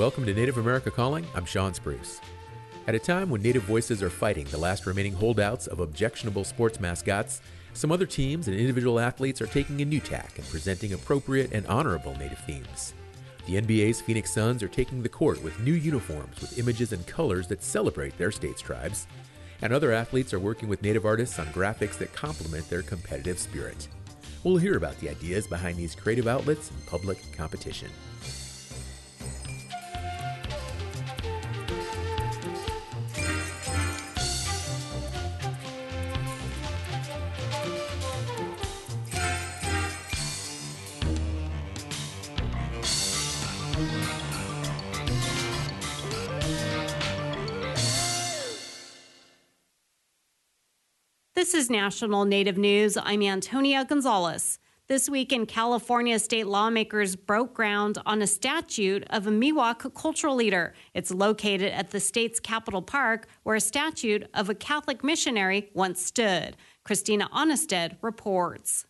Welcome to Native America Calling. I'm Sean Spruce. At a time when Native voices are fighting the last remaining holdouts of objectionable sports mascots, some other teams and individual athletes are taking a new tack and presenting appropriate and honorable Native themes. The NBA's Phoenix Suns are taking the court with new uniforms with images and colors that celebrate their state's tribes, and other athletes are working with Native artists on graphics that complement their competitive spirit. We'll hear about the ideas behind these creative outlets and public competition. This is National Native News. I'm Antonia Gonzalez. This week in California, state lawmakers broke ground on a statue of a Miwok cultural leader. It's located at the state's Capitol Park, where a statue of a Catholic missionary once stood. Christina Aanestad reports.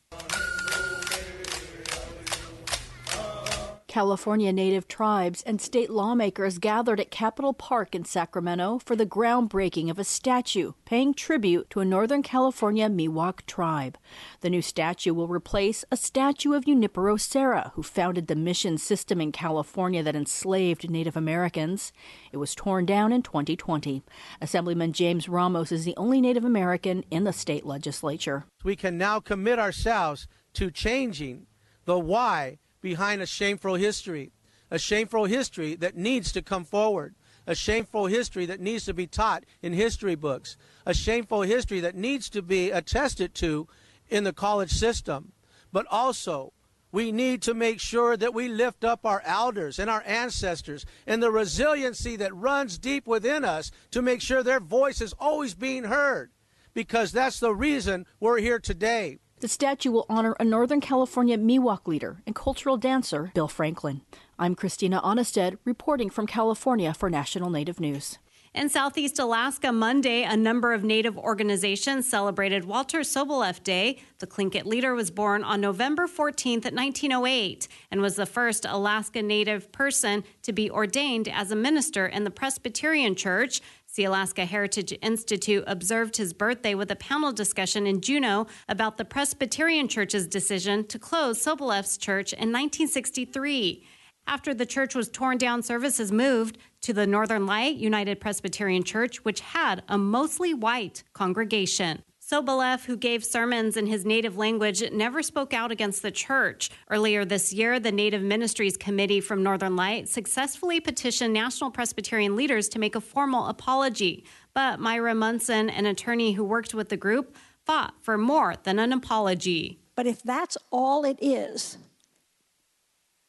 California Native tribes and state lawmakers gathered at Capitol Park in Sacramento for the groundbreaking of a statue paying tribute to a Northern California Miwok tribe. The new statue will replace a statue of Junipero Serra, who founded the mission system in California that enslaved Native Americans. It was torn down in 2020. Assemblyman James Ramos is the only Native American in the state legislature. We can now commit ourselves to changing the why behind a shameful history that needs to come forward, a shameful history that needs to be taught in history books, a shameful history that needs to be attested to in the college system. But also, we need to make sure that we lift up our elders and our ancestors and the resiliency that runs deep within us to make sure their voice is always being heard, because that's the reason we're here today. The statue will honor a Northern California Miwok leader and cultural dancer, Bill Franklin. I'm Christina Aanestad, reporting from California for National Native News. In Southeast Alaska, Monday, a number of Native organizations celebrated Walter Soboleff Day. The Tlingit leader was born on November 14th, 1908, and was the first Alaska Native person to be ordained as a minister in the Presbyterian Church. Sea Alaska Heritage Institute observed his birthday with a panel discussion in Juneau about the Presbyterian Church's decision to close Soboleff's church in 1963. After the church was torn down, services moved to the Northern Light United Presbyterian Church, which had a mostly white congregation. Soboleff, who gave sermons in his native language, never spoke out against the church. Earlier this year, the Native Ministries Committee from Northern Light successfully petitioned national Presbyterian leaders to make a formal apology. But Myra Munson, an attorney who worked with the group, fought for more than an apology. But if that's all it is,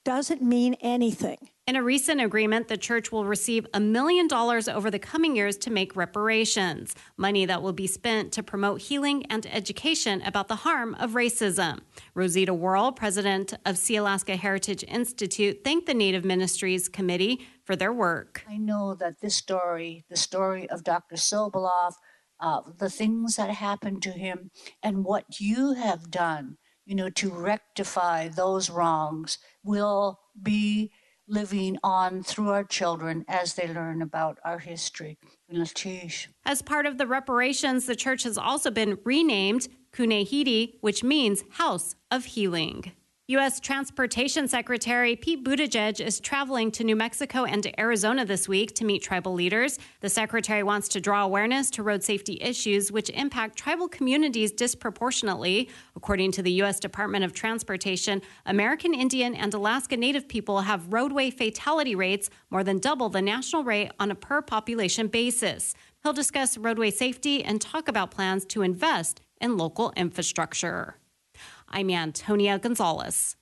doesn't mean anything. In a recent agreement, the church will receive $1 million over the coming years to make reparations, money that will be spent to promote healing and education about the harm of racism. Rosita Worl, president of Sea Alaska Heritage Institute, thanked the Native Ministries Committee for their work. I know that this story, the story of Dr. Soboleff, the things that happened to him, and what you have done, to rectify those wrongs, will be living on through our children as they learn about our history. As part of the reparations, the church has also been renamed Kunehidi, which means House of Healing. U.S. Transportation Secretary Pete Buttigieg is traveling to New Mexico and Arizona this week to meet tribal leaders. The secretary wants to draw awareness to road safety issues which impact tribal communities disproportionately. According to the U.S. Department of Transportation, American Indian and Alaska Native people have roadway fatality rates more than double the national rate on a per-population basis. He'll discuss roadway safety and talk about plans to invest in local infrastructure. I'm Antonia Gonzalez.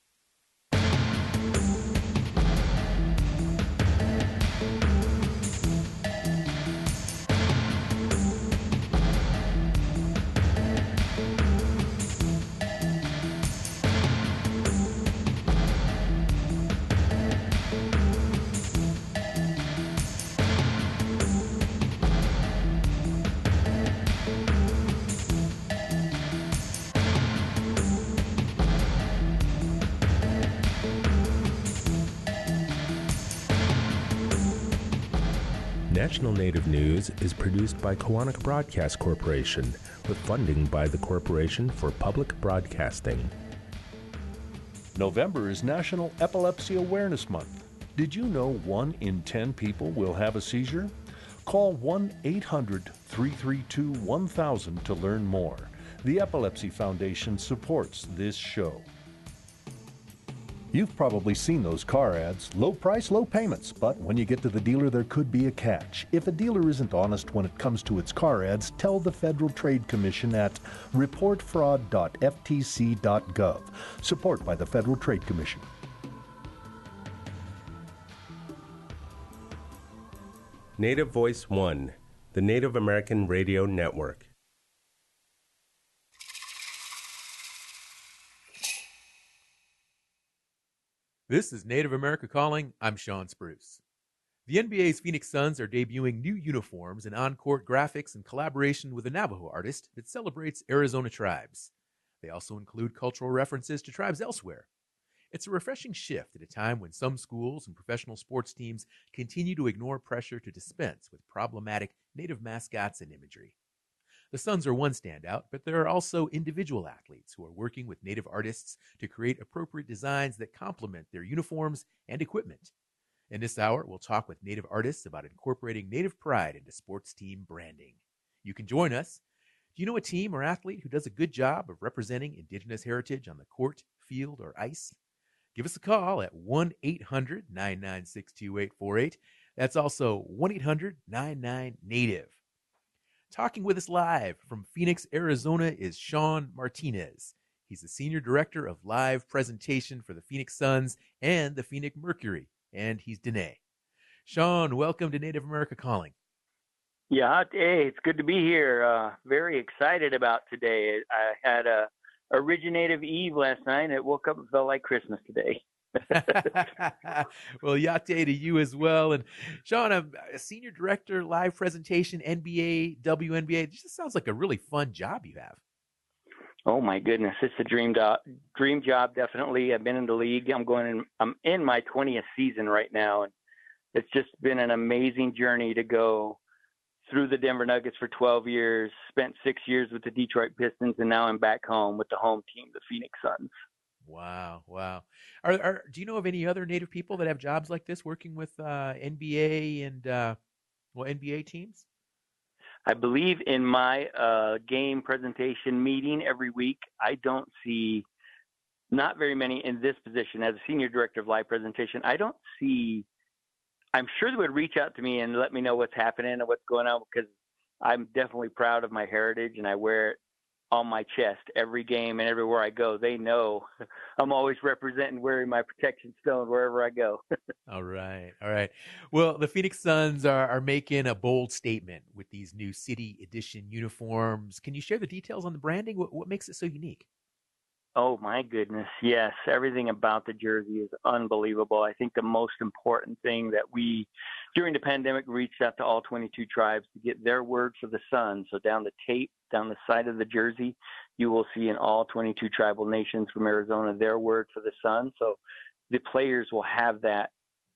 National Native News is produced by Koahnic Broadcast Corporation with funding by the Corporation for Public Broadcasting. November is National Epilepsy Awareness Month. Did you know 1 in 10 people will have a seizure? Call 1-800-332-1000 to learn more. The Epilepsy Foundation supports this show. You've probably seen those car ads, low price, low payments, but when you get to the dealer, there could be a catch. If a dealer isn't honest when it comes to its car ads, tell the Federal Trade Commission at reportfraud.ftc.gov. Support by the Federal Trade Commission. Native Voice One, the Native American Radio Network. This is Native America Calling. I'm Sean Spruce. The NBA's Phoenix Suns are debuting new uniforms and on-court graphics in collaboration with a Navajo artist that celebrates Arizona tribes. They also include cultural references to tribes elsewhere. It's a refreshing shift at a time when some schools and professional sports teams continue to ignore pressure to dispense with problematic Native mascots and imagery. The Suns are one standout, but there are also individual athletes who are working with Native artists to create appropriate designs that complement their uniforms and equipment. In this hour, we'll talk with Native artists about incorporating Native pride into sports team branding. You can join us. Do you know a team or athlete who does a good job of representing Indigenous heritage on the court, field, or ice? Give us a call at 1-800-996-2848. That's also 1-800-99-NATIVE. Talking with us live from Phoenix, Arizona is Sean Martinez. He's the Senior Director of Live Presentation for the Phoenix Suns and the Phoenix Mercury, and he's Diné. Sean, welcome to Native America Calling. Yeah, hey, it's good to be here. Very excited about today. I had a originative eve last night. It woke up and felt like Christmas today. Well, Yate to you as well. And Sean, I'm a senior director, live presentation, NBA, WNBA. It just sounds like a really fun job you have. Oh my goodness. It's a dream job. Definitely. I've been in the league. I'm in my 20th season right now. And it's just been an amazing journey to go through the Denver Nuggets for 12 years, spent 6 years with the Detroit Pistons. And now I'm back home with the home team, the Phoenix Suns. Wow. Wow. Do you know of any other Native people that have jobs like this working with NBA and NBA teams? I believe in my game presentation meeting every week, I don't see not very many in this position as a senior director of live presentation. I'm sure they would reach out to me and let me know what's happening and what's going on, because I'm definitely proud of my heritage and I wear it on my chest every game and everywhere I go. They know I'm always representing, wearing my protection stone wherever I go. All right. Well, the Phoenix Suns are making a bold statement with these new city edition uniforms. Can you share the details on the branding? What makes it so unique? Oh my goodness. Yes. Everything about the jersey is unbelievable. I think the most important thing that we, during the pandemic, reached out to all 22 tribes to get their word for the sun. So down the tape, down the side of the jersey, you will see in all 22 tribal nations from Arizona, their word for the sun. So the players will have that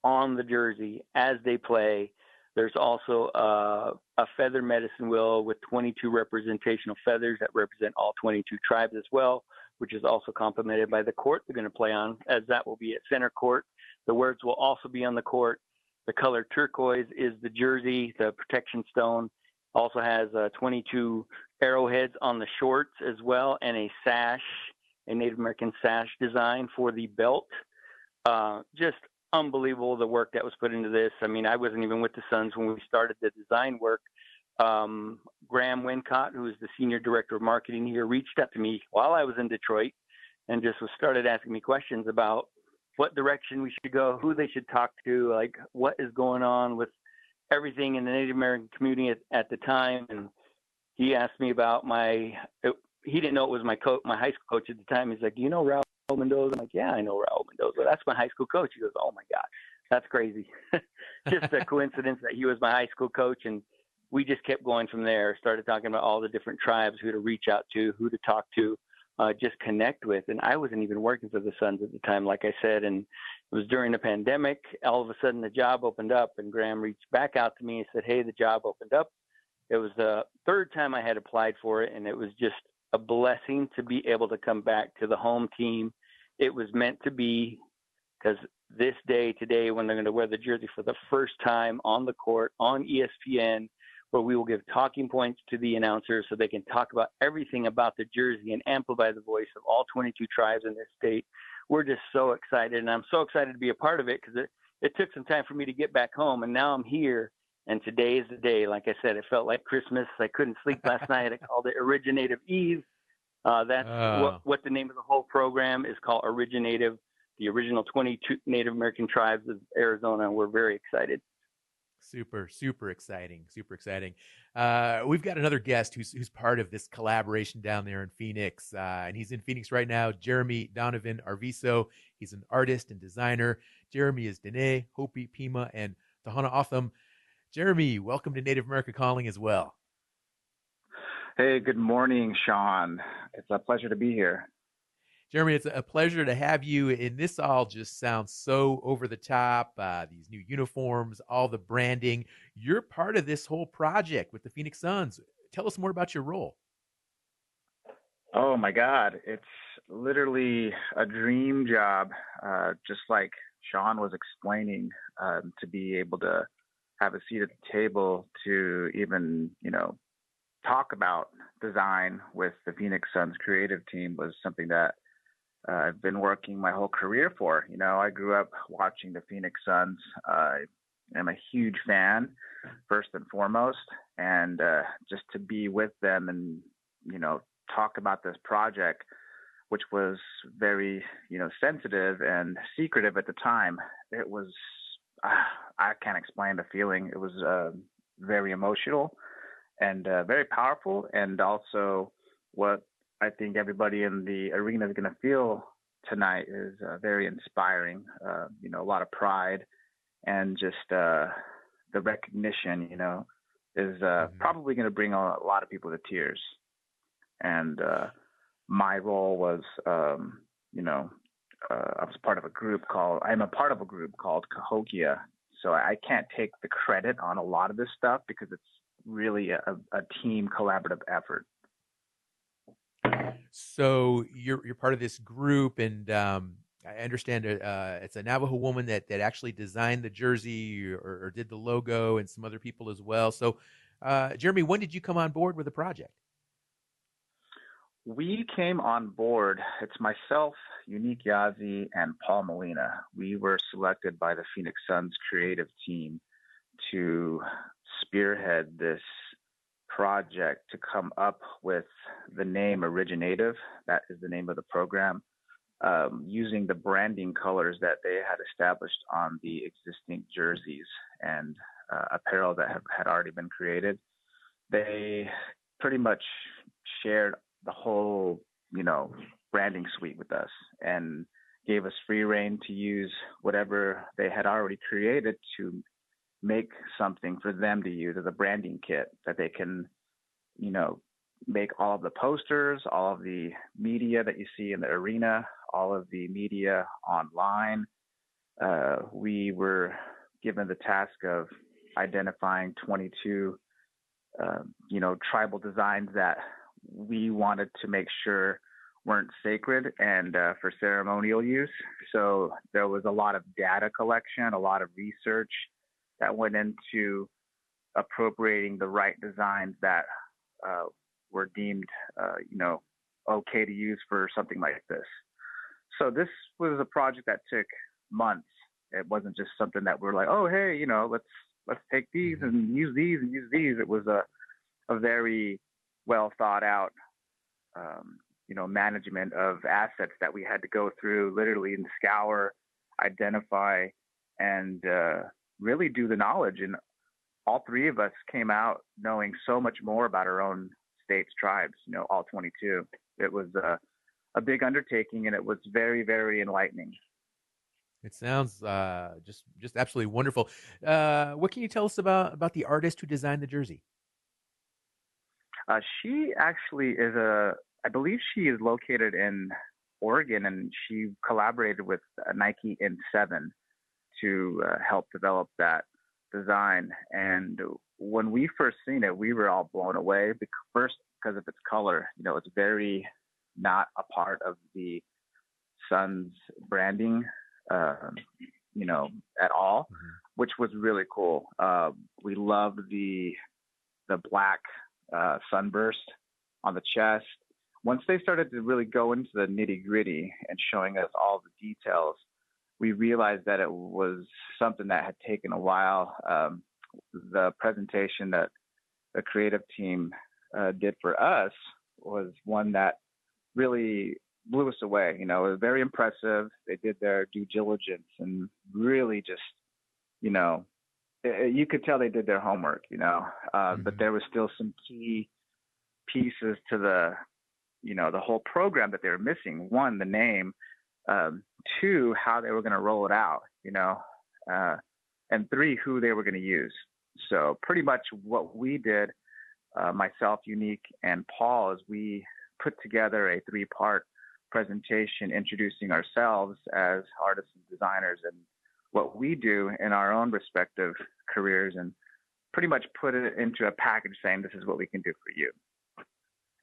on the jersey as they play. There's also a feather medicine wheel with 22 representational feathers that represent all 22 tribes as well, which is also complemented by the court they're going to play on, as that will be at center court. The words will also be on the court. The color turquoise is the jersey. The protection stone also has 22 arrowheads on the shorts as well, and a sash, a Native American sash design for the belt. Just unbelievable, the work that was put into this. I mean, I wasn't even with the Suns when we started the design work. Graham Wincott, who is the senior director of marketing here, reached out to me while I was in Detroit and just started asking me questions about what direction we should go, who they should talk to, like what is going on with everything in the Native American community at the time. And he asked me about he didn't know it was my high school coach at the time. He's like, "Do you know Raul Mendoza?" I'm like, "Yeah, I know Raul Mendoza. That's my high school coach." He goes, "Oh my gosh, that's crazy." Just a coincidence that he was my high school coach. And we just kept going from there, started talking about all the different tribes, who to reach out to, who to talk to, just connect with. And I wasn't even working for the Suns at the time, like I said. And It was during the pandemic. All of a sudden, the job opened up, and Graham reached back out to me and said, hey, the job opened up. It was the third time I had applied for it, and it was just a blessing to be able to come back to the home team. It was meant to be, because this day, today, when they're going to wear the jersey for the first time on the court, on ESPN, where we will give talking points to the announcers so they can talk about everything about the jersey and amplify the voice of all 22 tribes in this state. We're just so excited, and I'm so excited to be a part of it, because it took some time for me to get back home, and now I'm here. And today is the day. Like I said, it felt like Christmas. I couldn't sleep last night. I called it Originative Eve. What the name of the whole program is called, Originative, the original 22 Native American tribes of Arizona. We're very excited. Super exciting. We've got another guest who's part of this collaboration down there in Phoenix, and he's in Phoenix right now, Jeremy Donovan Arviso. He's an artist and designer. Jeremy is Diné, Hopi, Pima, and Tohono O'odham. Jeremy, welcome to Native America Calling as well. Hey, good morning, Sean. It's a pleasure to be here. Jeremy, it's a pleasure to have you. And this all just sounds so over the top, these new uniforms, all the branding. You're part of this whole project with the Phoenix Suns. Tell us more about your role. Oh, my God. It's literally a dream job, just like Sean was explaining, to be able to have a seat at the table to even, talk about design with the Phoenix Suns creative team was something that I've been working my whole career for. I grew up watching the Phoenix Suns. I'm a huge fan, first and foremost, and just to be with them and, talk about this project, which was very, sensitive and secretive at the time. It was, I can't explain the feeling. It was very emotional and very powerful, and also what I think everybody in the arena is going to feel tonight is very inspiring, a lot of pride, and just the recognition, is probably going to bring a lot of people to tears. And my role was, I'm a part of a group called Cahokia, so I can't take the credit on a lot of this stuff because it's really a team collaborative effort. So you're part of this group, and I understand it's a Navajo woman that actually designed the jersey or did the logo, and some other people as well. So, Jeremy, when did you come on board with the project? We came on board. It's myself, Unique Yazzie, and Paul Molina. We were selected by the Phoenix Suns creative team to spearhead this project to come up with the name Originative. That is the name of the program, using the branding colors that they had established on the existing jerseys and apparel that had already been created. They pretty much shared the whole, branding suite with us and gave us free rein to use whatever they had already created to make something for them to use as a branding kit that they can, make all of the posters, all of the media that you see in the arena, all of the media online. We were given the task of identifying 22, tribal designs that we wanted to make sure weren't sacred and for ceremonial use. So there was a lot of data collection, a lot of research that went into appropriating the right designs that were deemed, okay to use for something like this. So this was a project that took months. It wasn't just something that we're like, oh, hey, let's take these and use these and use these. It was a very well thought out, management of assets that we had to go through literally and scour, identify, and really do the knowledge. And all three of us came out knowing so much more about our own state's tribes, all 22. It was a big undertaking, and it was very, very enlightening. It sounds just absolutely wonderful. What can you tell us about the artist who designed the jersey? She actually is I believe she is located in Oregon, and she collaborated with Nike in Seven to help develop that design. And when we first seen it, we were all blown away. First, because of its color, you know, it's very not a part of the Suns branding, you know, at all, mm-hmm. which was really cool. We loved the black sunburst on the chest. Once they started to really go into the nitty gritty and showing us all the details, we realized that it was something that had taken a while. The presentation that the creative team did for us was one that really blew us away. You know, it was very impressive. They did their due diligence and really just, you know, you could tell they did their homework, you know, mm-hmm. but there was still some key pieces to the, you know, the whole program that they were missing. One, the name, two, how they were going to roll it out, you know, and three, who they were going to use. So pretty much what we did, myself, Unique, and Paul, is we put together a three-part presentation introducing ourselves as artists and designers and what we do in our own respective careers, and pretty much put it into a package saying, this is what we can do for you.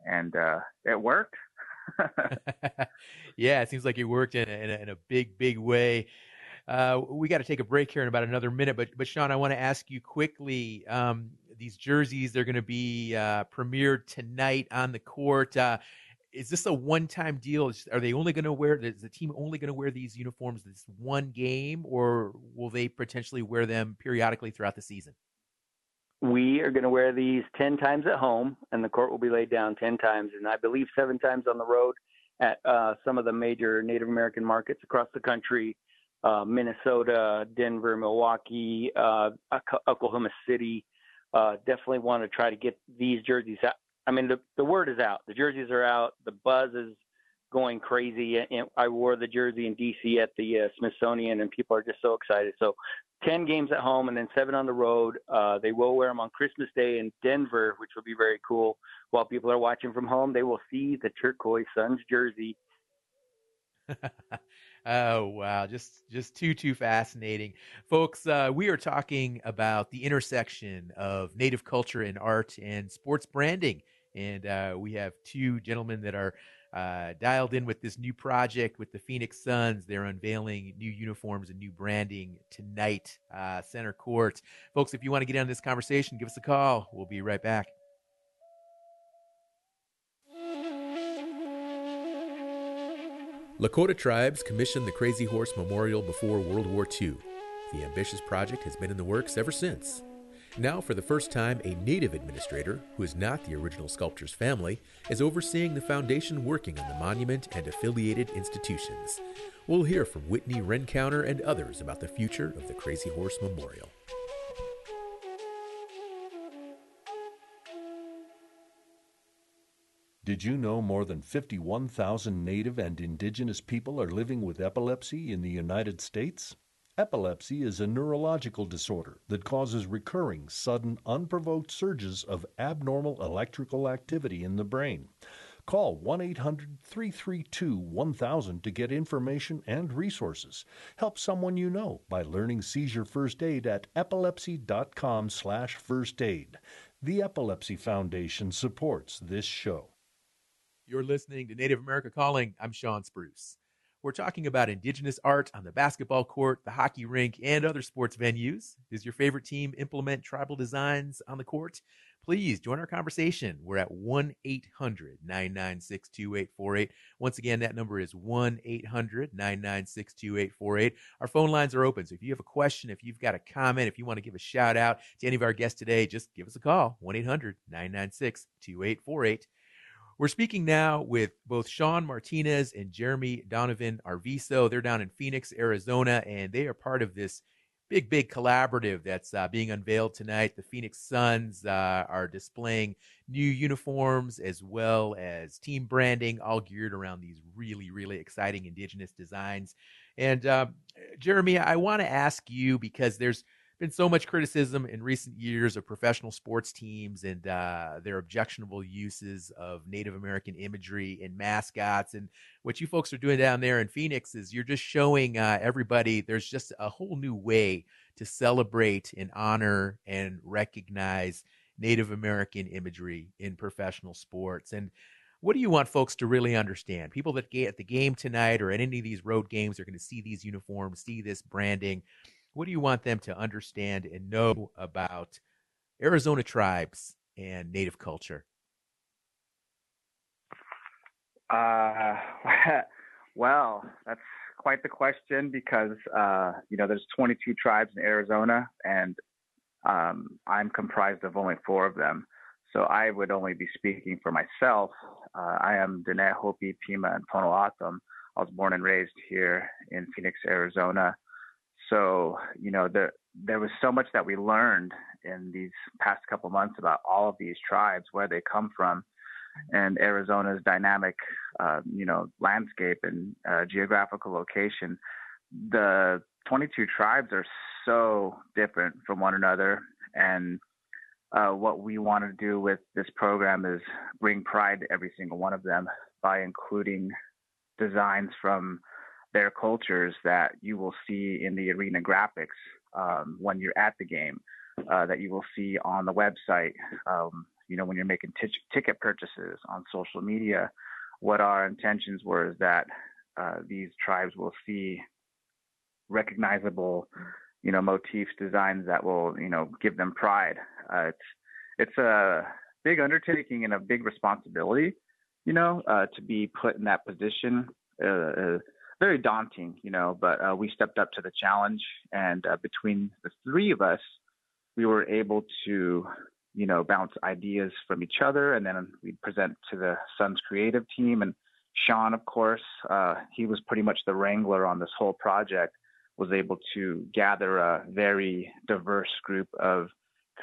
And it worked. Yeah, it seems like it worked in a big, big way. We got to take a break here in about another minute, but Sean, I want to ask you quickly, these jerseys, they're going to be premiered tonight on the court. Is this a one-time deal? Are they only going to wear, is the team only going to wear these uniforms this one game, or will they potentially wear them periodically throughout the season? We are going to wear these 10 times at home, and the court will be laid down 10 times, and I believe 7 times on the road at some of the major Native American markets across the country, Minnesota, Denver, Milwaukee, Oklahoma City. Definitely want to try to get these jerseys out. I mean, the word is out. The jerseys are out. The buzz is going crazy. And I wore the jersey in D.C. at the Smithsonian, and people are just so excited. So 10 games at home and then 7 on the road. They will wear them on Christmas Day in Denver, which will be very cool. While people are watching from home, they will see the turquoise Suns jersey. Oh, wow. Just too fascinating. Folks, we are talking about the intersection of Native culture and art and sports branding. And we have two gentlemen that are dialed in with this new project with the Phoenix Suns. They're unveiling new uniforms and new branding tonight, center court. Folks, if you want to get on this conversation, give us a call. We'll be right back. Lakota tribes commissioned the Crazy Horse Memorial before World War II. The ambitious project has been in the works ever since. Now, for the first time, a Native administrator, who is not the original sculptor's family, is overseeing the foundation working on the monument and affiliated institutions. We'll hear from Whitney Rencounter and others about the future of the Crazy Horse Memorial. Did you know more than 51,000 Native and Indigenous people are living with epilepsy in the United States? Epilepsy is a neurological disorder that causes recurring, sudden, unprovoked surges of abnormal electrical activity in the brain. Call 1-800-332-1000 to get information and resources. Help someone you know by learning seizure first aid at epilepsy.com/firstaid. The Epilepsy Foundation supports this show. You're listening to Native America Calling. I'm Sean Spruce. We're talking about Indigenous art on the basketball court, the hockey rink, and other sports venues. Does your favorite team implement tribal designs on the court? Please join our conversation. We're at 1-800-996-2848. Once again, that number is 1-800-996-2848. Our phone lines are open, so if you have a question, if you've got a comment, if you want to give a shout-out to any of our guests today, just give us a call, 1-800-996-2848. We're speaking now with both Sean Martinez and Jeremy Donovan Arviso. They're down in Phoenix, Arizona, and they are part of this big, big collaborative that's being unveiled tonight. The Phoenix Suns are displaying new uniforms as well as team branding, all geared around these really, really exciting Indigenous designs. And Jeremy, I want to ask you, because been so much criticism in recent years of professional sports teams and their objectionable uses of Native American imagery and mascots. And what you folks are doing down there in Phoenix is you're just showing everybody there's just a whole new way to celebrate and honor and recognize Native American imagery in professional sports. And what do you want folks to really understand? People that get at the game tonight or at any of these road games are going to see these uniforms, see this branding. What do you want them to understand and know about Arizona tribes and Native culture? Well, that's quite the question because, there's 22 tribes in Arizona and I'm comprised of only 4 of them. So I would only be speaking for myself. I am Diné, Hopi, Pima, and Pono O'odham. I was born and raised here in Phoenix, Arizona. So, there was so much that we learned in these past couple months about all of these tribes, where they come from, and Arizona's dynamic, landscape and geographical location. The 22 tribes are so different from one another, and what we want to do with this program is bring pride to every single one of them by including designs from their cultures that you will see in the arena graphics when you're at the game, that you will see on the website, when you're making ticket purchases on social media. What our intentions were is that these tribes will see recognizable motifs, designs that will, give them pride. It's a big undertaking and a big responsibility, to be put in that position. Very daunting, but we stepped up to the challenge. And between the 3 of us, we were able to, bounce ideas from each other. And then we'd present to the Suns creative team. And Sean, of course, he was pretty much the wrangler on this whole project, was able to gather a very diverse group of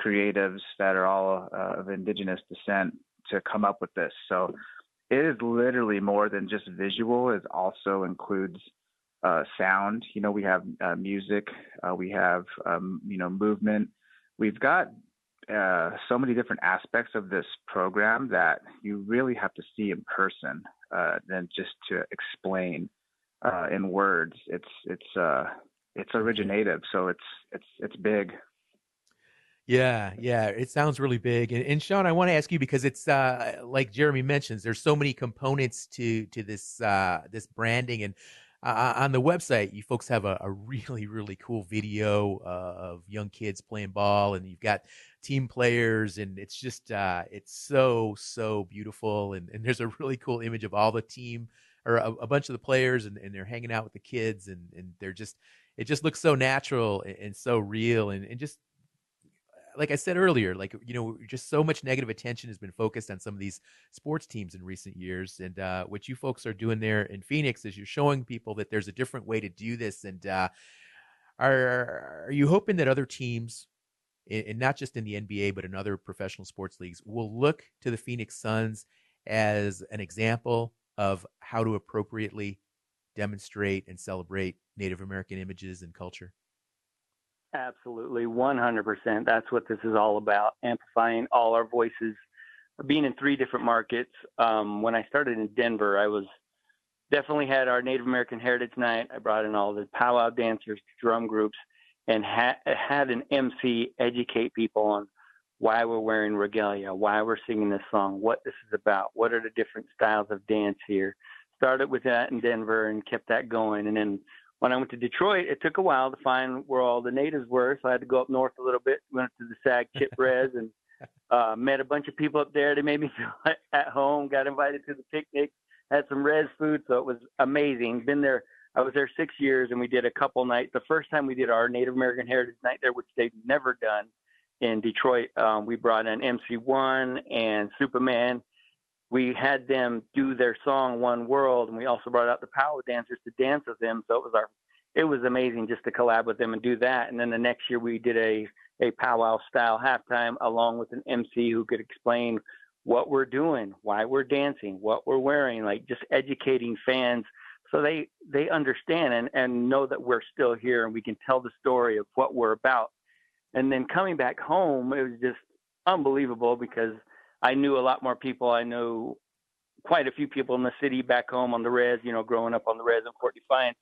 creatives that are all of indigenous descent to come up with this. So it is literally more than just visual. It also includes sound. We have music. We have, movement. We've got so many different aspects of this program that you really have to see in person than just to explain in words. It's originative, so it's big. Yeah, it sounds really big. And Sean, I want to ask you because it's like Jeremy mentions, there's so many components to this this branding. And on the website, you folks have a really, really cool video of young kids playing ball, and you've got team players, and it's just it's so beautiful. And there's a really cool image of all the team, or a bunch of the players, and they're hanging out with the kids, and they're just, it just looks so natural and so real. And just like I said earlier, just so much negative attention has been focused on some of these sports teams in recent years. And what you folks are doing there in Phoenix is you're showing people that there's a different way to do this. And are you hoping that other teams, and not just in the NBA, but in other professional sports leagues, will look to the Phoenix Suns as an example of how to appropriately demonstrate and celebrate Native American images and culture? Absolutely, 100%. That's what this is all about, amplifying all our voices, being in 3 different markets. When I started in Denver, I was definitely had our Native American Heritage Night. I brought in all the powwow dancers, drum groups, and had an MC educate people on why we're wearing regalia, why we're singing this song, what this is about, what are the different styles of dance here. Started with that in Denver and kept that going. And then when I went to Detroit, it took a while to find where all the natives were, so I had to go up north a little bit, went to the Sag Chip Res, and met a bunch of people up there. They made me feel at home, got invited to the picnic, had some Res food, so it was amazing. I was there 6 years, and we did a couple nights. The first time we did our Native American Heritage Night there, which they've never done, in Detroit, we brought in MC1 and Superman. We had them do their song One World, and we also brought out the powwow dancers to dance with them. So it was amazing just to collab with them and do that. And then the next year we did a powwow style halftime along with an MC who could explain what we're doing, why we're dancing, what we're wearing, like just educating fans so they understand and know that we're still here and we can tell the story of what we're about. And then coming back home, it was just unbelievable because I knew a lot more people. I knew quite a few people in the city back home on the res, you know, growing up on the res in Fort Defiance,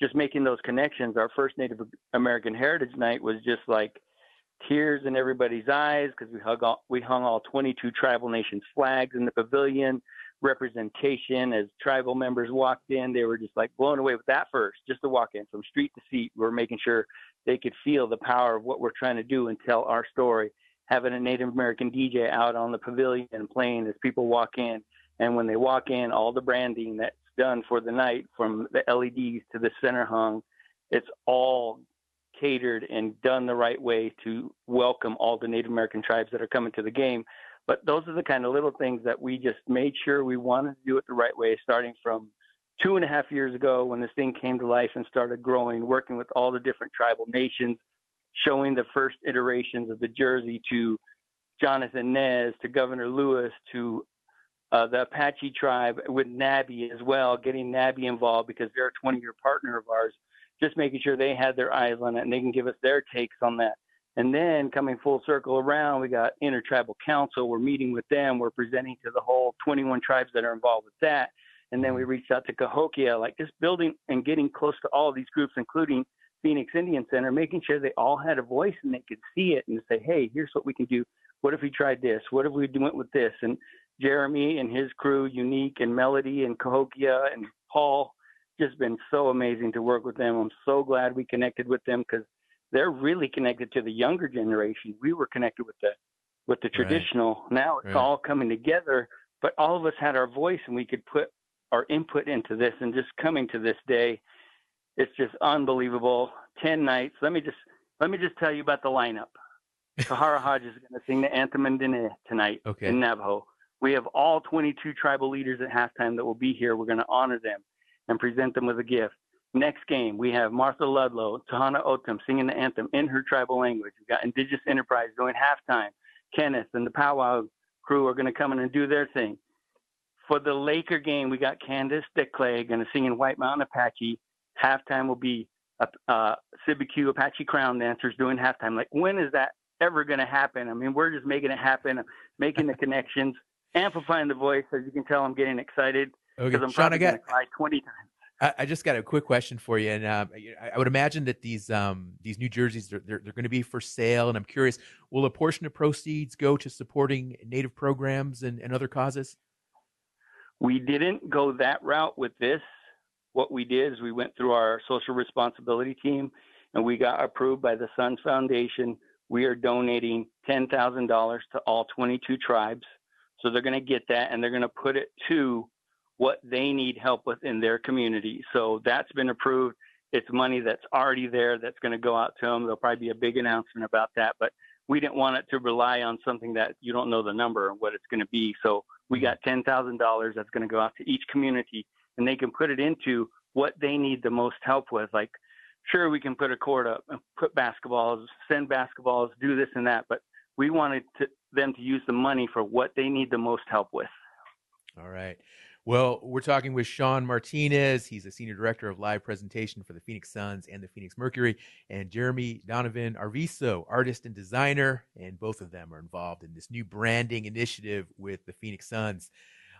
just making those connections. Our first Native American Heritage Night was just like tears in everybody's eyes because we hung all 22 tribal nations flags in the pavilion. Representation as tribal members walked in, they were just like blown away with that first, just to walk in from street to seat. We're making sure they could feel the power of what we're trying to do and tell our story. Having a Native American DJ out on the pavilion playing as people walk in. And when they walk in, all the branding that's done for the night, from the LEDs to the center hung, it's all catered and done the right way to welcome all the Native American tribes that are coming to the game. But those are the kind of little things that we just made sure we wanted to do it the right way, starting from 2.5 years ago when this thing came to life and started growing, working with all the different tribal nations, showing the first iterations of the jersey to Jonathan Nez, to Governor Lewis, to the Apache tribe, with Nabby as well, getting Nabby involved because they're a 20-year partner of ours, just making sure they had their eyes on it and they can give us their takes on that. And then coming full circle around, we got Intertribal Council. We're meeting with them. We're presenting to the whole 21 tribes that are involved with that. And then we reached out to Cahokia, like just building and getting close to all of these groups, including Phoenix Indian Center, making sure they all had a voice and they could see it and say, hey, here's what we can do. What if we tried this? What if we went with this? And Jeremy and his crew, Unique and Melody and Cahokia and Paul, just been so amazing to work with them. I'm so glad we connected with them because they're really connected to the younger generation. We were connected with the traditional. Right. Now it's all coming together, but all of us had our voice and we could put our input into this, and just coming to this day, it's just unbelievable. 10 nights. Let me just tell you about the lineup. Kahara Hodge is going to sing the anthem in Diné tonight in Navajo. We have all 22 tribal leaders at halftime that will be here. We're going to honor them and present them with a gift. Next game, we have Martha Ludlow, Tohana Otum singing the anthem in her tribal language. We've got Indigenous Enterprise doing halftime. Kenneth and the powwow crew are going to come in and do their thing. For the Laker game, we got Candace DeClay going to sing in White Mountain Apache. Halftime will be Sibicu Apache Crown dancers doing halftime. Like, when is that ever going to happen? I mean, we're just making it happen, making the connections, amplifying the voice. As you can tell, I'm getting excited because I'm probably going to cry 20 times. I just got a quick question for you, and I would imagine that these new jerseys they're going to be for sale, and I'm curious, will a portion of proceeds go to supporting Native programs and other causes? We didn't go that route with this. What we did is we went through our social responsibility team, and we got approved by the Suns Foundation. We are donating $10,000 to all 22 tribes, so they're going to get that, and they're going to put it to what they need help with in their community. So that's been approved. It's money that's already there that's going to go out to them. There'll probably be a big announcement about that, but we didn't want it to rely on something that you don't know the number and what it's going to be. So we got $10,000 that's going to go out to each community, and they can put it into what they need the most help with. Like, sure, we can put a court up and put basketballs, send basketballs, do this and that, but we wanted them to use the money for what they need the most help with. All right. Well, we're talking with Sean Martinez. He's a senior director of live presentation for the Phoenix Suns and the Phoenix Mercury, and Jeremy Donovan Arviso, artist and designer, and both of them are involved in this new branding initiative with the Phoenix Suns.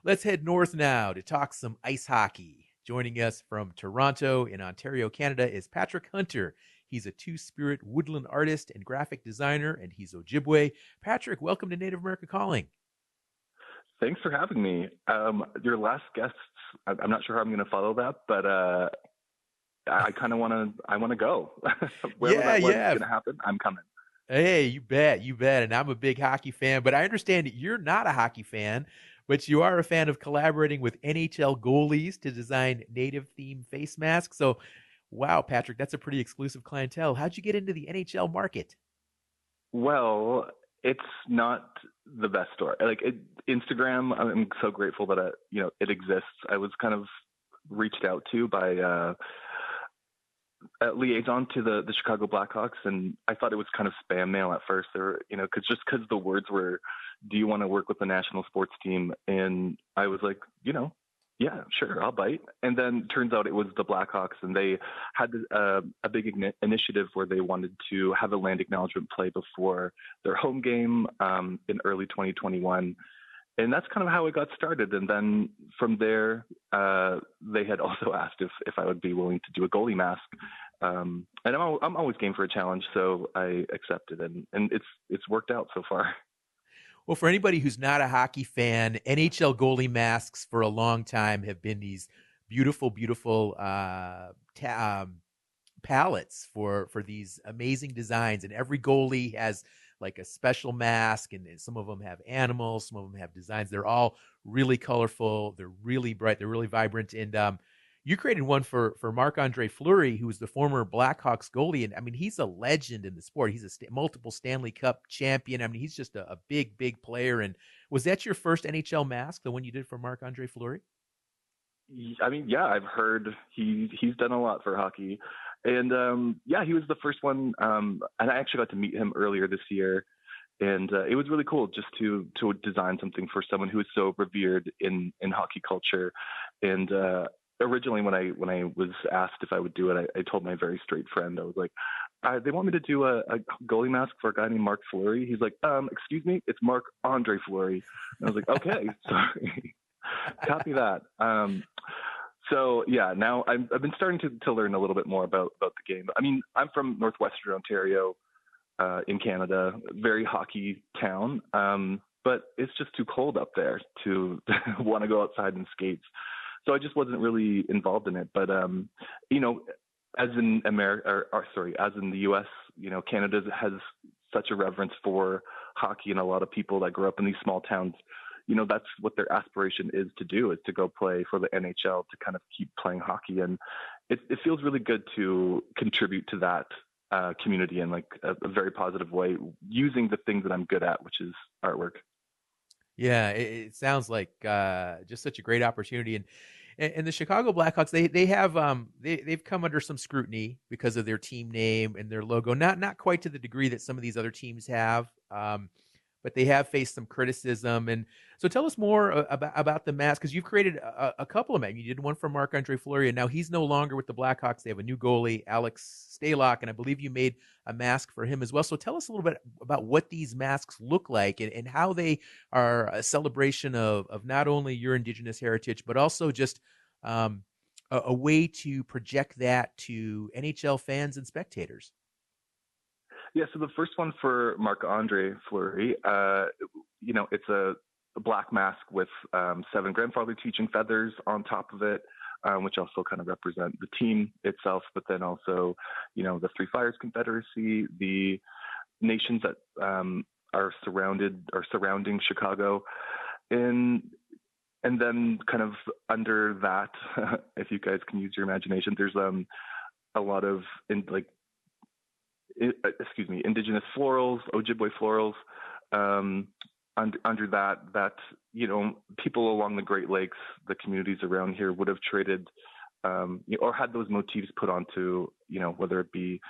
Let's head north now to talk some ice hockey. Joining us from Toronto in Ontario, Canada is Patrick Hunter. He's a two-spirit woodland artist and graphic designer, and he's Ojibwe. Patrick, welcome to Native America Calling. Thanks for having me. Your last guest, I'm not sure how I'm going to follow that, but I kind of want to go. Where going to happen? I'm coming. Hey, you bet. And I'm a big hockey fan, but I understand that you're not a hockey fan, but you are a fan of collaborating with NHL goalies to design Native themed face masks. So, wow, Patrick, that's a pretty exclusive clientele. How'd you get into the NHL market? Well, it's not the best story. Instagram, I'm so grateful that it exists. I was kind of reached out to by a liaison to the Chicago Blackhawks, and I thought it was kind of spam mail at first. Because the words were, "Do you want to work with the national sports team?" And I was like, yeah, sure, I'll bite. And then turns out it was the Blackhawks, and they had a big initiative where they wanted to have a land acknowledgement play before their home game in early 2021. And that's kind of how it got started. And then from there, they had also asked if I would be willing to do a goalie mask. And I'm always game for a challenge, so I accepted, and it's worked out so far. Well, for anybody who's not a hockey fan, NHL goalie masks for a long time have been these beautiful palettes for these amazing designs. And every goalie has like a special mask, and some of them have animals, some of them have designs. They're all really colorful. They're really bright. They're really vibrant. And you created one for Marc-Andre Fleury, who was the former Blackhawks goalie. And I mean, he's a legend in the sport. He's a multiple Stanley Cup champion. I mean, he's just a big, big player. And was that your first NHL mask, the one you did for Marc-Andre Fleury? I mean, yeah, I've heard he's done a lot for hockey. And yeah, he was the first one. And I actually got to meet him earlier this year. And it was really cool just to design something for someone who is so revered in hockey culture. And originally, when I was asked if I would do it, I told my very straight friend, I was like, they want me to do a goalie mask for a guy named Marc Fleury. He's like, excuse me, it's Marc-Andre Fleury. And I was like, okay, sorry, copy that. So yeah, now I've been starting to learn a little bit more about the game. I mean, I'm from Northwestern Ontario in Canada, very hockey town, but it's just too cold up there to want to go outside and skate. So I just wasn't really involved in it. But, you know, as in the U.S., you know, Canada has such a reverence for hockey, and a lot of people that grew up in these small towns, you know, that's what their aspiration is to do, is to go play for the NHL, to kind of keep playing hockey. And it feels really good to contribute to that community in like a very positive way, using the things that I'm good at, which is artwork. Yeah, it sounds like just such a great opportunity, and the Chicago Blackhawks they have they've come under some scrutiny because of their team name and their logo, not quite to the degree that some of these other teams have, but they have faced some criticism. And so tell us more about the mask, because you've created a couple of them. You did one for Marc-Andre Fleury, and now he's no longer with the Blackhawks. They have a new goalie, Alex Stalock, and I believe you made a mask for him as well. So tell us a little bit about what these masks look like, and how they are a celebration of not only your Indigenous heritage, but also just a way to project that to NHL fans and spectators. Yeah, so the first one for Marc-Andre Fleury, you know, it's a black mask with 7 grandfather teaching feathers on top of it, which also kind of represent the team itself, but then also, you know, the Three Fires Confederacy, the nations that are surrounding Chicago, and then kind of under that, if you guys can use your imagination, there's a lot of indigenous florals, Ojibwe florals, under that, you know, people along the Great Lakes, the communities around here would have traded or had those motifs put onto, you know, whether it be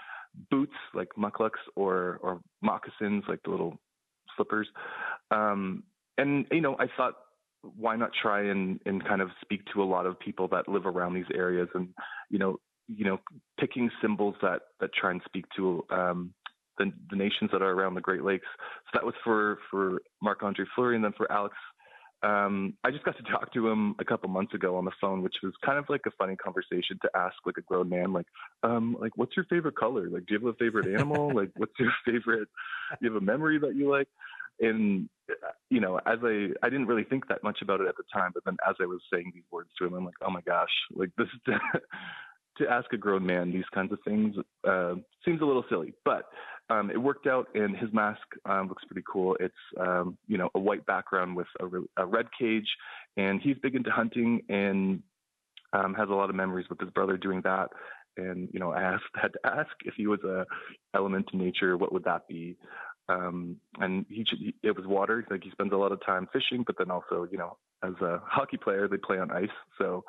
boots like mucklucks or moccasins, like the little slippers. And, you know, I thought, why not try and kind of speak to a lot of people that live around these areas, and, you know, picking symbols that try and speak to the nations that are around the Great Lakes. So that was for Marc-Andre Fleury. And then for Alex, I just got to talk to him a couple months ago on the phone, which was kind of like a funny conversation to ask like a grown man, like, what's your favorite color? Like, do you have a favorite animal? Like, what's your favorite, do you have a memory that you like? And, you know, as I didn't really think that much about it at the time, but then as I was saying these words to him, I'm like, oh my gosh, like this to ask a grown man these kinds of things seems a little silly, but it worked out, and his mask looks pretty cool. It's, you know, a white background with a red cage, and he's big into hunting, and has a lot of memories with his brother doing that. And, you know, I had to ask if he was a element in nature, what would that be? And it was water. Like, he spends a lot of time fishing, but then also, you know, as a hockey player, they play on ice. So,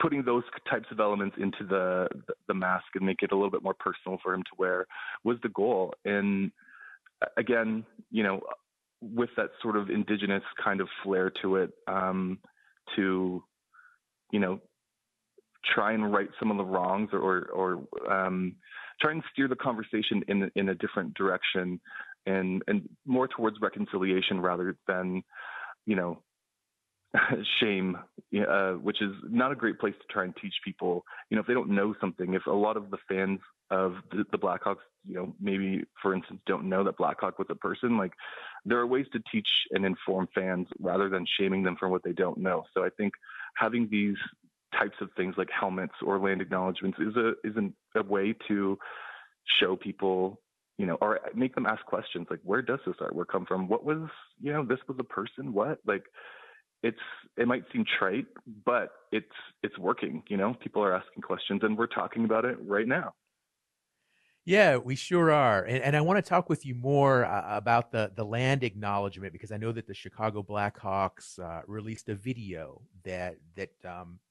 putting those types of elements into the mask and make it a little bit more personal for him to wear was the goal. And again, you know, with that sort of indigenous kind of flair to it, to, you know, try and right some of the wrongs, or try and steer the conversation in a different direction, and more towards reconciliation rather than, you know, shame, which is not a great place to try and teach people, you know, if they don't know something. If a lot of the fans of the Blackhawks, you know, maybe, for instance, don't know that Blackhawk was a person, like, there are ways to teach and inform fans rather than shaming them for what they don't know. So I think having these types of things like helmets or land acknowledgements is a way to show people, you know, or make them ask questions like, where does this artwork come from? What was, you know, this was a person, what? Like, it might seem trite, but it's working, you know, people are asking questions and we're talking about it right now. Yeah, we sure are. And I want to talk with you more about the land acknowledgement, because I know that the Chicago Blackhawks released a video that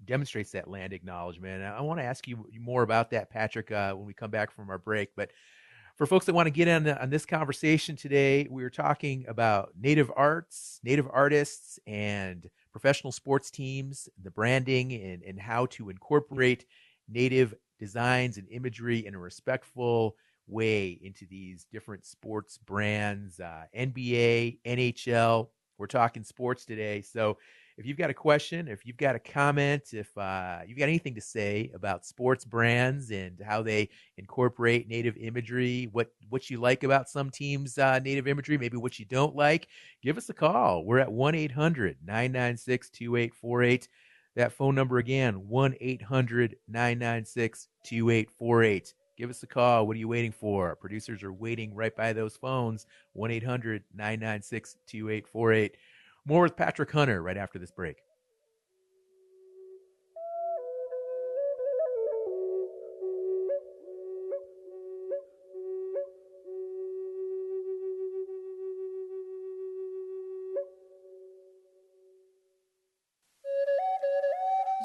demonstrates that land acknowledgement. And I want to ask you more about that, Patrick, when we come back from our break. But for folks that want to get in on this conversation today, we were talking about Native arts, Native artists, and professional sports teams, the branding, and how to incorporate Native designs and imagery in a respectful way into these different sports brands, NBA, NHL. We're talking sports today. So if you've got a question, if you've got a comment, if you've got anything to say about sports brands and how they incorporate Native imagery, what you like about some teams' Native imagery, maybe what you don't like, give us a call. We're at 1-800-996-2848. That phone number again, 1-800-996-2848. Give us a call. What are you waiting for? Producers are waiting right by those phones, 1-800-996-2848. More with Patrick Hunter right after this break.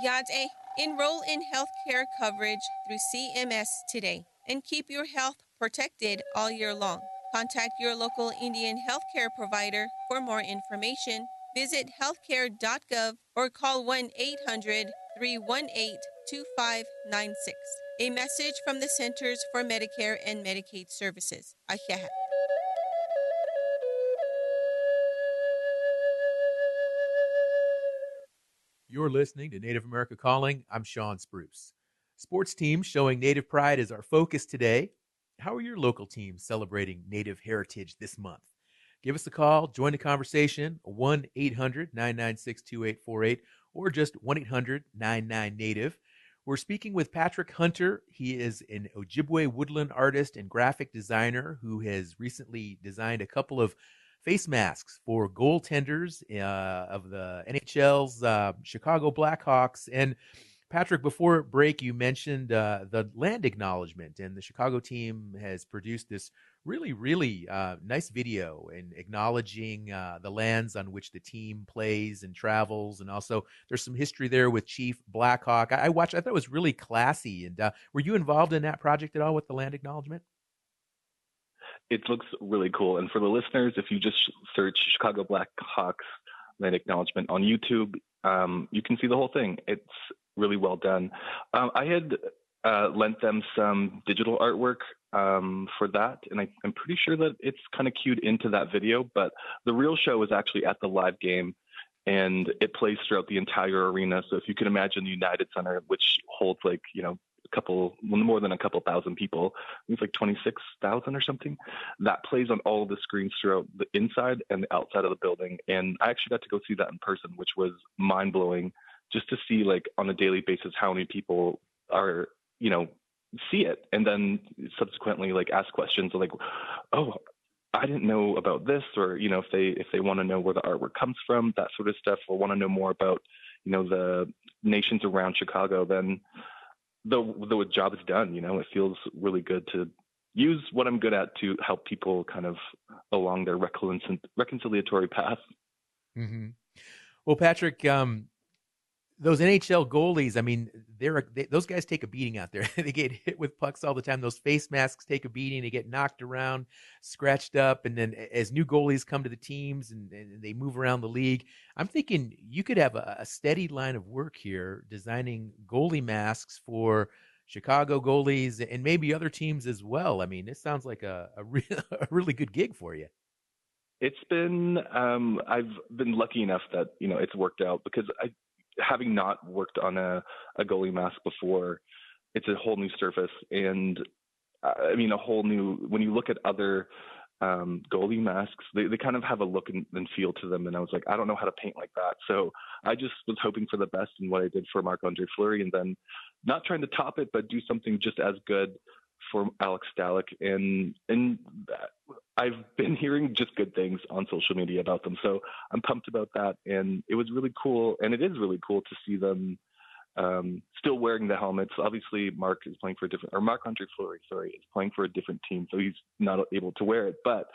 Yazzie, enroll in health care coverage through CMS today and keep your health protected all year long. Contact your local Indian healthcare provider for more information. Visit healthcare.gov or call 1-800-318-2596. A message from the Centers for Medicare and Medicaid Services. Ahiahat. You're listening to Native America Calling. I'm Sean Spruce. Sports teams showing Native pride is our focus today. How are your local teams celebrating Native heritage this month? Give us a call, join the conversation, 1-800-996-2848, or just 1-800-99-NATIVE. We're speaking with Patrick Hunter. He is an Ojibwe woodland artist and graphic designer who has recently designed a couple of face masks for goaltenders of the NHL's Chicago Blackhawks. And Patrick, before break, you mentioned the land acknowledgement, and the Chicago team has produced this really, really nice video in acknowledging the lands on which the team plays and travels, and also there's some history there with Chief Blackhawk. I thought it was really classy, and were you involved in that project at all with the land acknowledgement? It looks really cool, and for the listeners, if you just search Chicago Blackhawks land acknowledgement on YouTube, you can see the whole thing. It's really well done. I had lent them some digital artwork for that, and I'm pretty sure that it's kind of cued into that video, but the real show is actually at the live game, and it plays throughout the entire arena. So if you can imagine the United Center, which holds like, you know, more than a couple thousand people, it's like 26,000 or something, that plays on all of the screens throughout the inside and the outside of the building. And I actually got to go see that in person, which was mind blowing, just to see like on a daily basis how many people are, you know, see it, and then subsequently like ask questions like, oh, I didn't know about this, or, you know, if they want to know where the artwork comes from, that sort of stuff, or want to know more about, you know, the nations around Chicago, then the job is done. You know, it feels really good to use what I'm good at to help people kind of along their reconciliatory path. Mm-hmm. Well, Patrick, those NHL goalies, I mean, those guys take a beating out there. They get hit with pucks all the time. Those face masks take a beating. They get knocked around, scratched up. And then as new goalies come to the teams and they move around the league, I'm thinking you could have a steady line of work here designing goalie masks for Chicago goalies and maybe other teams as well. I mean, this sounds like a really good gig for you. It's been, I've been lucky enough that, you know, it's worked out because having not worked on a goalie mask before, it's a whole new surface. And I mean, when you look at other goalie masks, they kind of have a look and feel to them. And I was like, I don't know how to paint like that. So I just was hoping for the best in what I did for Marc-Andre Fleury and then not trying to top it, but do something just as good for Alex Stalock. And I've been hearing just good things on social media about them. So I'm pumped about that. And it was really cool. And it is really cool to see them still wearing the helmets. Obviously, Marc-Andre Fleury, is playing for a different team. So he's not able to wear it, but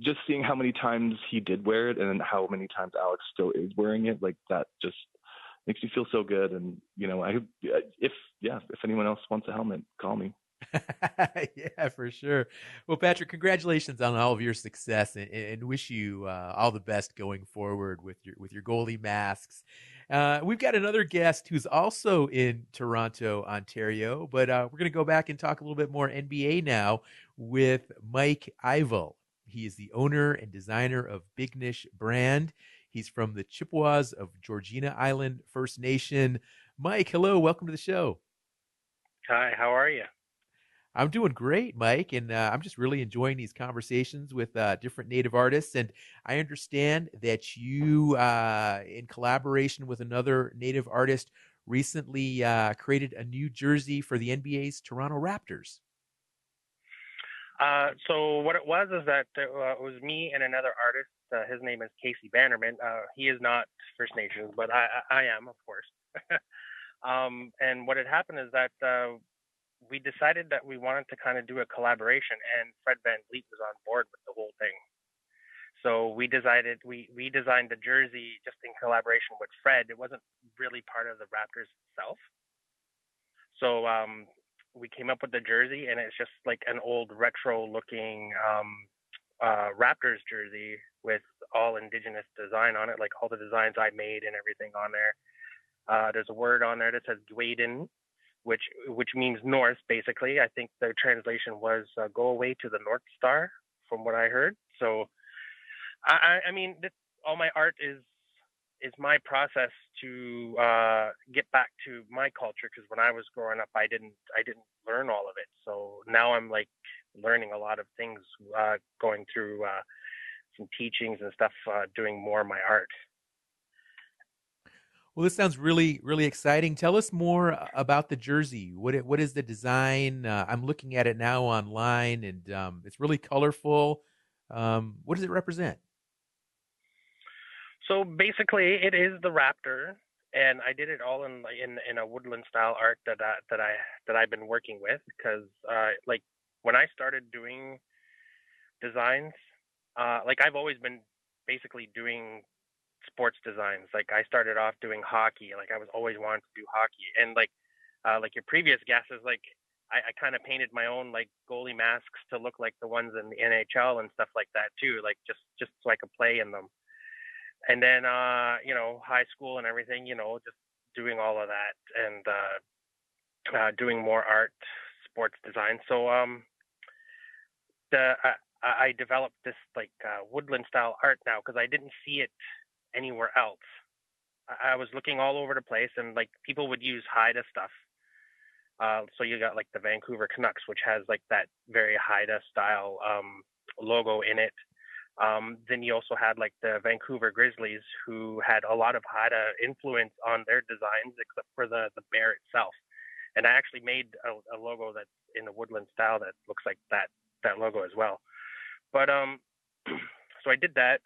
just seeing how many times he did wear it and how many times Alex still is wearing it, like that just makes me feel so good. And, you know, if anyone else wants a helmet, call me. Yeah, for sure. Well, Patrick, congratulations on all of your success and wish you all the best going forward with your goalie masks. We've got another guest who's also in Toronto, Ontario, but we're going to go back and talk a little bit more NBA now with Mike Ivel. He is the owner and designer of Big Nish Brand. He's from the Chippewas of Georgina Island First Nation. Mike, hello. Welcome to the show. Hi, how are you? I'm doing great, Mike, and I'm just really enjoying these conversations with different Native artists. And I understand that you, in collaboration with another Native artist, recently created a new jersey for the NBA's Toronto Raptors. So what it was is that it was me and another artist. His name is Casey Bannerman. He is not First Nations, but I am, of course. And what had happened is that we decided that we wanted to kind of do a collaboration, and Fred VanVleet was on board with the whole thing. So we designed the jersey just in collaboration with Fred. It wasn't really part of the Raptors itself. So we came up with the jersey, and it's just like an old retro-looking Raptors jersey with all Indigenous design on it, like all the designs I made and everything on there. There's a word on there that says Gwaden, which means north, basically. I think the translation was go away to the North Star, from what I heard. So, I mean, all my art is my process to get back to my culture, because when I was growing up, I didn't learn all of it. So now I'm like learning a lot of things, going through some teachings and stuff, doing more of my art. Well, this sounds really, really exciting. Tell us more about the jersey. What is the design? I'm looking at it now online, and it's really colorful. What does it represent? So basically, it is the raptor, and I did it all in a woodland style art that I've been working with. Because like when I started doing designs, like I've always been basically doing sports designs. Like I started off doing hockey. Like I was always wanting to do hockey. And like your previous guest is like, I kind of painted my own like goalie masks to look like the ones in the NHL and stuff like that too. Like just so I could play in them. And then, you know, high school and everything, you know, just doing all of that and doing more art, sports design. So I developed this like woodland style art now because I didn't see it anywhere else. I was looking all over the place, and like people would use Haida stuff. So you got like the Vancouver Canucks, which has like that very Haida style logo in it. Then you also had like the Vancouver Grizzlies, who had a lot of Haida influence on their designs, except for the bear itself. And I actually made a logo that's in the woodland style that looks like that logo as well. But so I did that.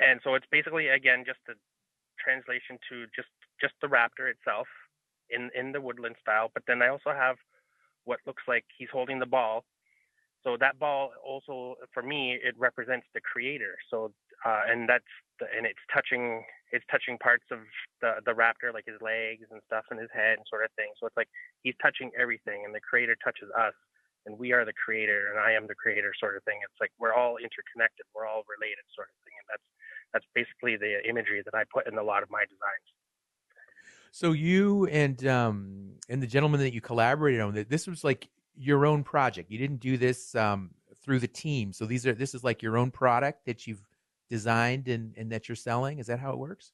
And so it's basically, again, just the translation to just the raptor itself in the woodland style. But then I also have what looks like he's holding the ball. So that ball also, for me, it represents the creator. So and that's it's touching parts of the raptor, like his legs and stuff and his head and sort of thing. So it's like he's touching everything, and the creator touches us, and we are the creator, and I am the creator, sort of thing. It's like we're all interconnected, we're all related, sort of thing. And that's basically the imagery that I put in a lot of my designs. So you and the gentleman that you collaborated on, this was like your own project. You didn't do this through the team. So this is like your own product that you've designed and that you're selling. Is that how it works?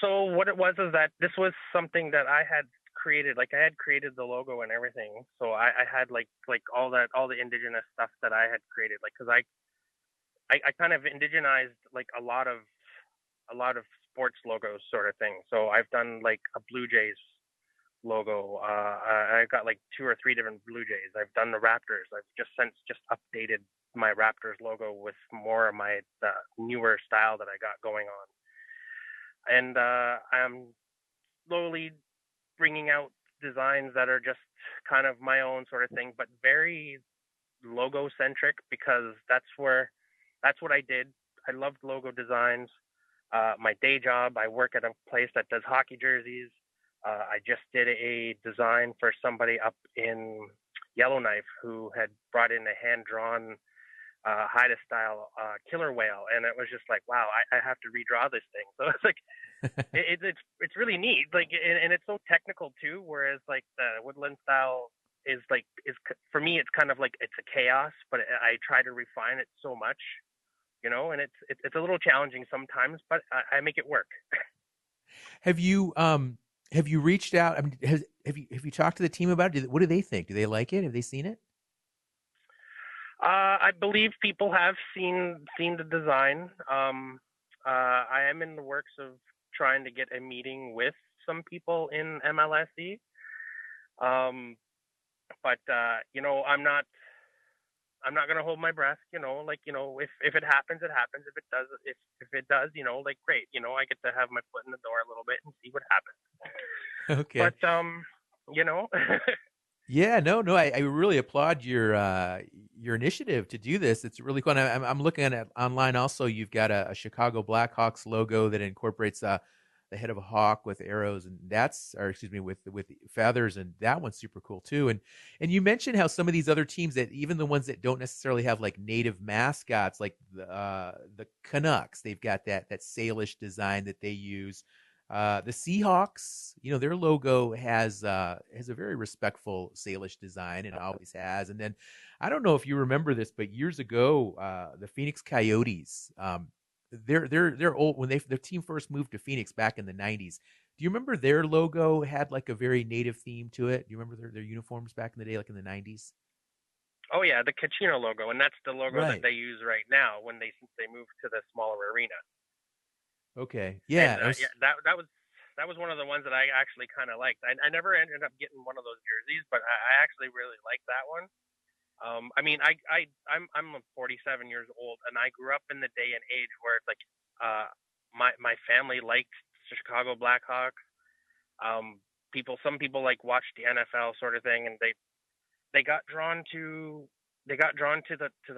So what it was is that this was something that I had created. Like I had created the logo and everything. So I had like all the indigenous stuff that I had created. Like because I kind of indigenized like a lot of sports logos, sort of thing. So I've done like a Blue Jays logo. I've got like 2 or 3 different Blue Jays. I've done the Raptors. I've just updated my Raptors logo with more of my newer style that I got going on. And I'm slowly bringing out designs that are just kind of my own sort of thing, but very logo centric because that's what I did. I loved logo designs. My day job, I work at a place that does hockey jerseys. I just did a design for somebody up in Yellowknife who had brought in a hand-drawn Haida-style killer whale, and it was just like, wow, I have to redraw this thing. So it's like, it's really neat, like, and it's so technical too. Whereas like the woodland style is for me, it's kind of like it's a chaos, but I try to refine it so much. You know, and it's a little challenging sometimes, but I make it work. Have you reached out? I mean, have you talked to the team about it? What do they think? Do they like it? Have they seen it? I believe people have seen the design. I am in the works of trying to get a meeting with some people in MLSE. You know, I'm not going to hold my breath, you know, like, you know, if it happens, it happens. If it does, you know, like, great, you know, I get to have my foot in the door a little bit and see what happens. Okay. But, you know. Yeah, no, I really applaud your initiative to do this. It's really cool. I'm looking at it online. Also, you've got a Chicago Blackhawks logo that incorporates the head of a hawk with arrows and with feathers, and that one's super cool too. And you mentioned how some of these other teams, that even the ones that don't necessarily have like native mascots, like the Canucks, they've got that Salish design that they use. The Seahawks, you know, their logo has a very respectful Salish design and always has. And then I don't know if you remember this, but years ago, the Phoenix Coyotes, they're old when their team first moved to Phoenix back in the 90s. Do you remember their logo had like a very native theme to it? Do you remember their uniforms back in the day, like in the 90s? Oh yeah, the Kachino logo, and that's the logo right that they use right now when since they moved to the smaller arena. Okay, yeah, and, that was one of the ones that I actually kind of liked. I never ended up getting one of those jerseys, but I actually really liked that one. I mean, I'm 47 years old, and I grew up in the day and age where it's like, my family liked Chicago Blackhawks. Some people like watched the NFL sort of thing, and they got drawn to the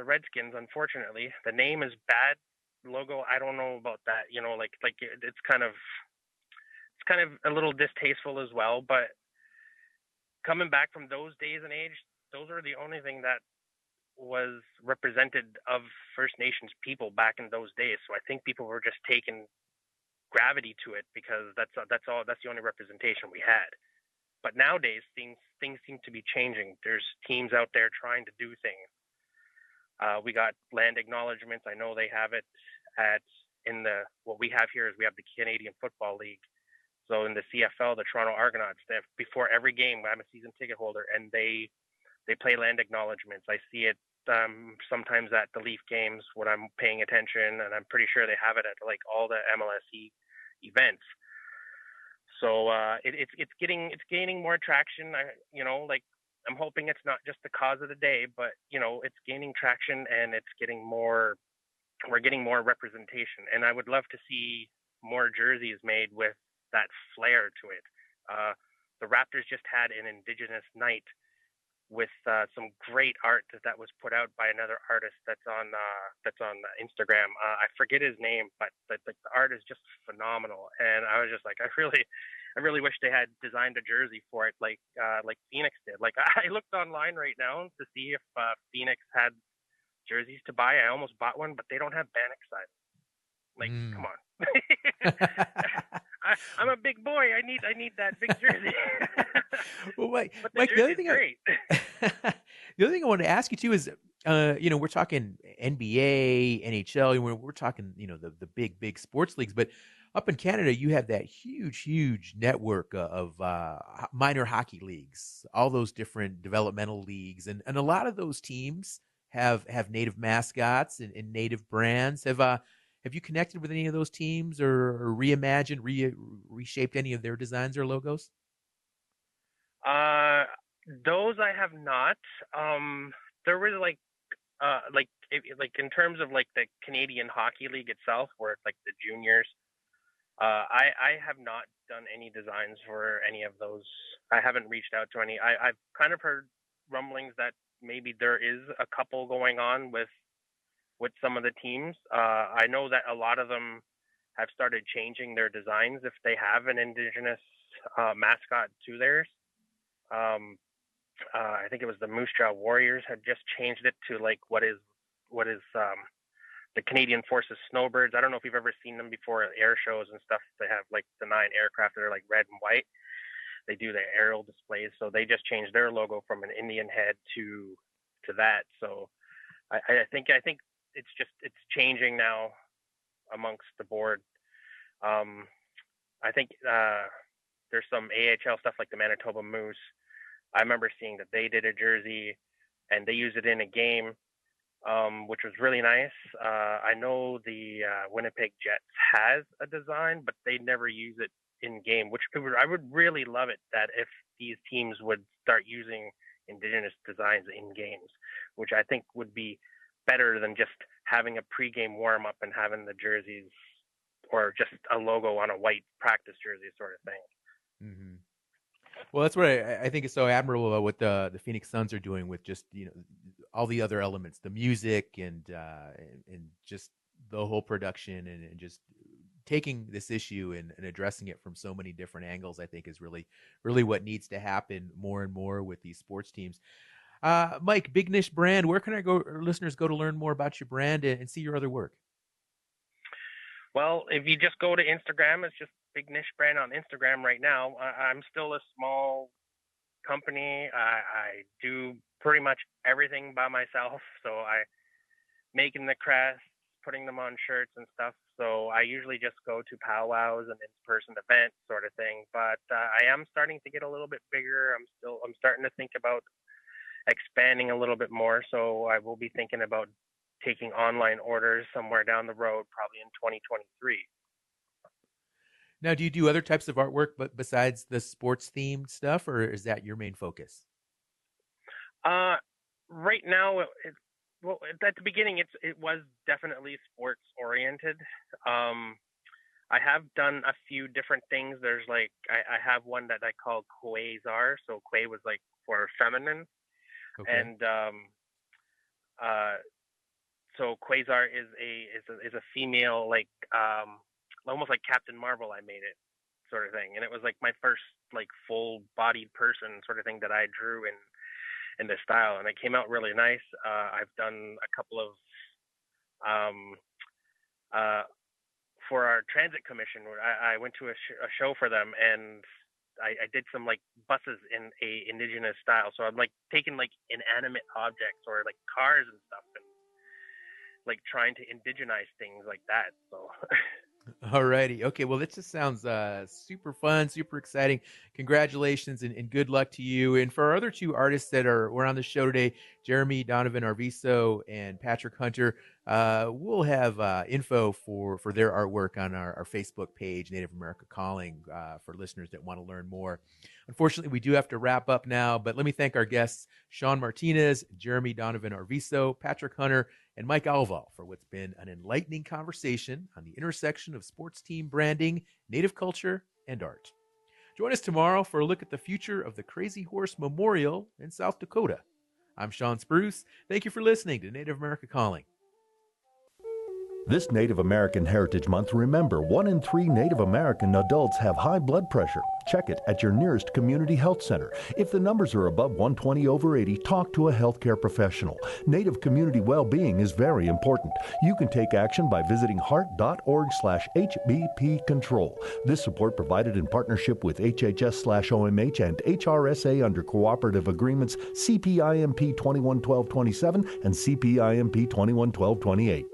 Redskins. Unfortunately, the name is bad. Logo, I don't know about that. You know, like it's kind of a little distasteful as well. But coming back from those days and age, those are the only thing that was represented of First Nations people back in those days. So I think people were just taking gravity to it because that's the only representation we had. But nowadays things seem to be changing. There's teams out there trying to do things. We got land acknowledgements. I know they have it what we have here is we have the Canadian Football League. So in the CFL, the Toronto Argonauts, they have, before every game, I'm a season ticket holder, and they play land acknowledgements. I see it sometimes at the Leaf games when I'm paying attention, and I'm pretty sure they have it at like all the MLSE events. So it's gaining more traction. I'm hoping it's not just the cause of the day, but you know, it's gaining traction and we're getting more representation. And I would love to see more jerseys made with that flair to it. The Raptors just had an Indigenous night with some great art that was put out by another artist that's on Instagram. I forget his name, but the art is just phenomenal. And I was just like, I really wish they had designed a jersey for it, like Phoenix did. Like I looked online right now to see if Phoenix had jerseys to buy. I almost bought one, but they don't have Bannock sizes. Like, come on. I'm a big boy. I need that big jersey. Well, Mike, the other thing I wanted to ask you too is, you know, we're talking NBA, NHL, we're talking, you know, the big sports leagues, but up in Canada, you have that huge network of minor hockey leagues, all those different developmental leagues, and a lot of those teams have native mascots and native brands. Have you connected with any of those teams or reimagined, reshaped any of their designs or logos? Those I have not. There was like in terms of like the Canadian Hockey League itself, where it's like the juniors. I have not done any designs for any of those. I haven't reached out to any. I've kind of heard rumblings that maybe there is a couple going on with some of the teams. I know that a lot of them have started changing their designs if they have an Indigenous mascot to theirs. I think it was the Moose Jaw Warriors had just changed it to like what is the Canadian Forces Snowbirds. I don't know if you've ever seen them before at air shows and stuff. They have like the 9 aircraft that are like red and white. They do the aerial displays. So they just changed their logo from an Indian head to that. So I think it's changing now amongst the board. I think there's some AHL stuff like the Manitoba Moose. I remember seeing that they did a jersey and they used it in a game, which was really nice. I know the Winnipeg Jets has a design, but they never use it in game, which I would really love it that if these teams would start using Indigenous designs in games, which I think would be better than just having a pregame warm up and having the jerseys or just a logo on a white practice jersey sort of thing. Mm-hmm. Well, that's what I think is so admirable about what the Phoenix Suns are doing with just, you know, all the other elements, the music and just the whole production and just taking this issue and addressing it from so many different angles, I think is really what needs to happen more and more with these sports teams. Mike, Big Nish Brand, where can listeners go to learn more about your brand and see your other work? Well, if you just go to Instagram, it's just Big Nish Brand on Instagram right now. I'm still a small company. I do pretty much everything by myself. So I making the crests, putting them on shirts and stuff. So I usually just go to powwows and in-person events sort of thing. But I am starting to get a little bit bigger. I'm starting to think about expanding a little bit more. So I will be thinking about taking online orders somewhere down the road, probably in 2023. Now, do you do other types of artwork but besides the sports-themed stuff, or is that your main focus? Right now, well, at the beginning, it was definitely sports-oriented. I have done a few different things. There's like, I have one that I call Quasar. So Quay was like for feminine. Okay. And so Quasar is a female, like almost like Captain Marvel. I made it sort of thing, and it was like my first like full-bodied person sort of thing that I drew in this style, and it came out really nice. I've done a couple of for our transit commission. I went to a show for them, and I did some like buses in a Indigenous style. So I'm like taking like inanimate objects or like cars and stuff and like trying to indigenize things like that. So. Alrighty. Okay. Well, this just sounds super fun, super exciting. Congratulations and good luck to you. And for our other two artists that were on the show today, Jeremy Donovan Arviso and Patrick Hunter, we'll have info for their artwork on our Facebook page, Native America Calling, for listeners that want to learn more. Unfortunately, we do have to wrap up now, but let me thank our guests, Sean Martinez, Jeremy Donovan Arviso, Patrick Hunter, and Mike Ivel for what's been an enlightening conversation on the intersection of sports team branding, Native culture, and art. Join us tomorrow for a look at the future of the Crazy Horse Memorial in South Dakota. I'm Sean Spruce. Thank you for listening to Native America Calling. This Native American Heritage Month, remember, 1 in 3 Native American adults have high blood pressure. Check it at your nearest community health center. If the numbers are above 120/80, talk to a healthcare professional. Native community well-being is very important. You can take action by visiting heart.org/HBP control. This support provided in partnership with HHS/OMH and HRSA under cooperative agreements CPIMP 211227 and CPIMP 211228.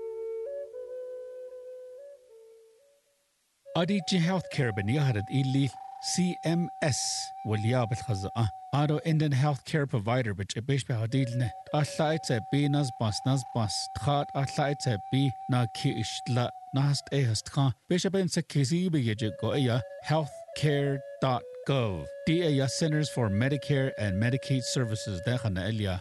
أديتي هاوث كيربن يهرد إلي CMS واليابة الخزاء أرو إندن هاوث كير بروفايدر بيش بهديلنا أطلعت بي ناس باس تخات أطلعت بي ناكيش لا ناست إيهست خان بيش بين سكيزي بيجيكو إيا healthcare.gov دي إيا Centers for Medicare and Medicaid Services داخلنا إليا.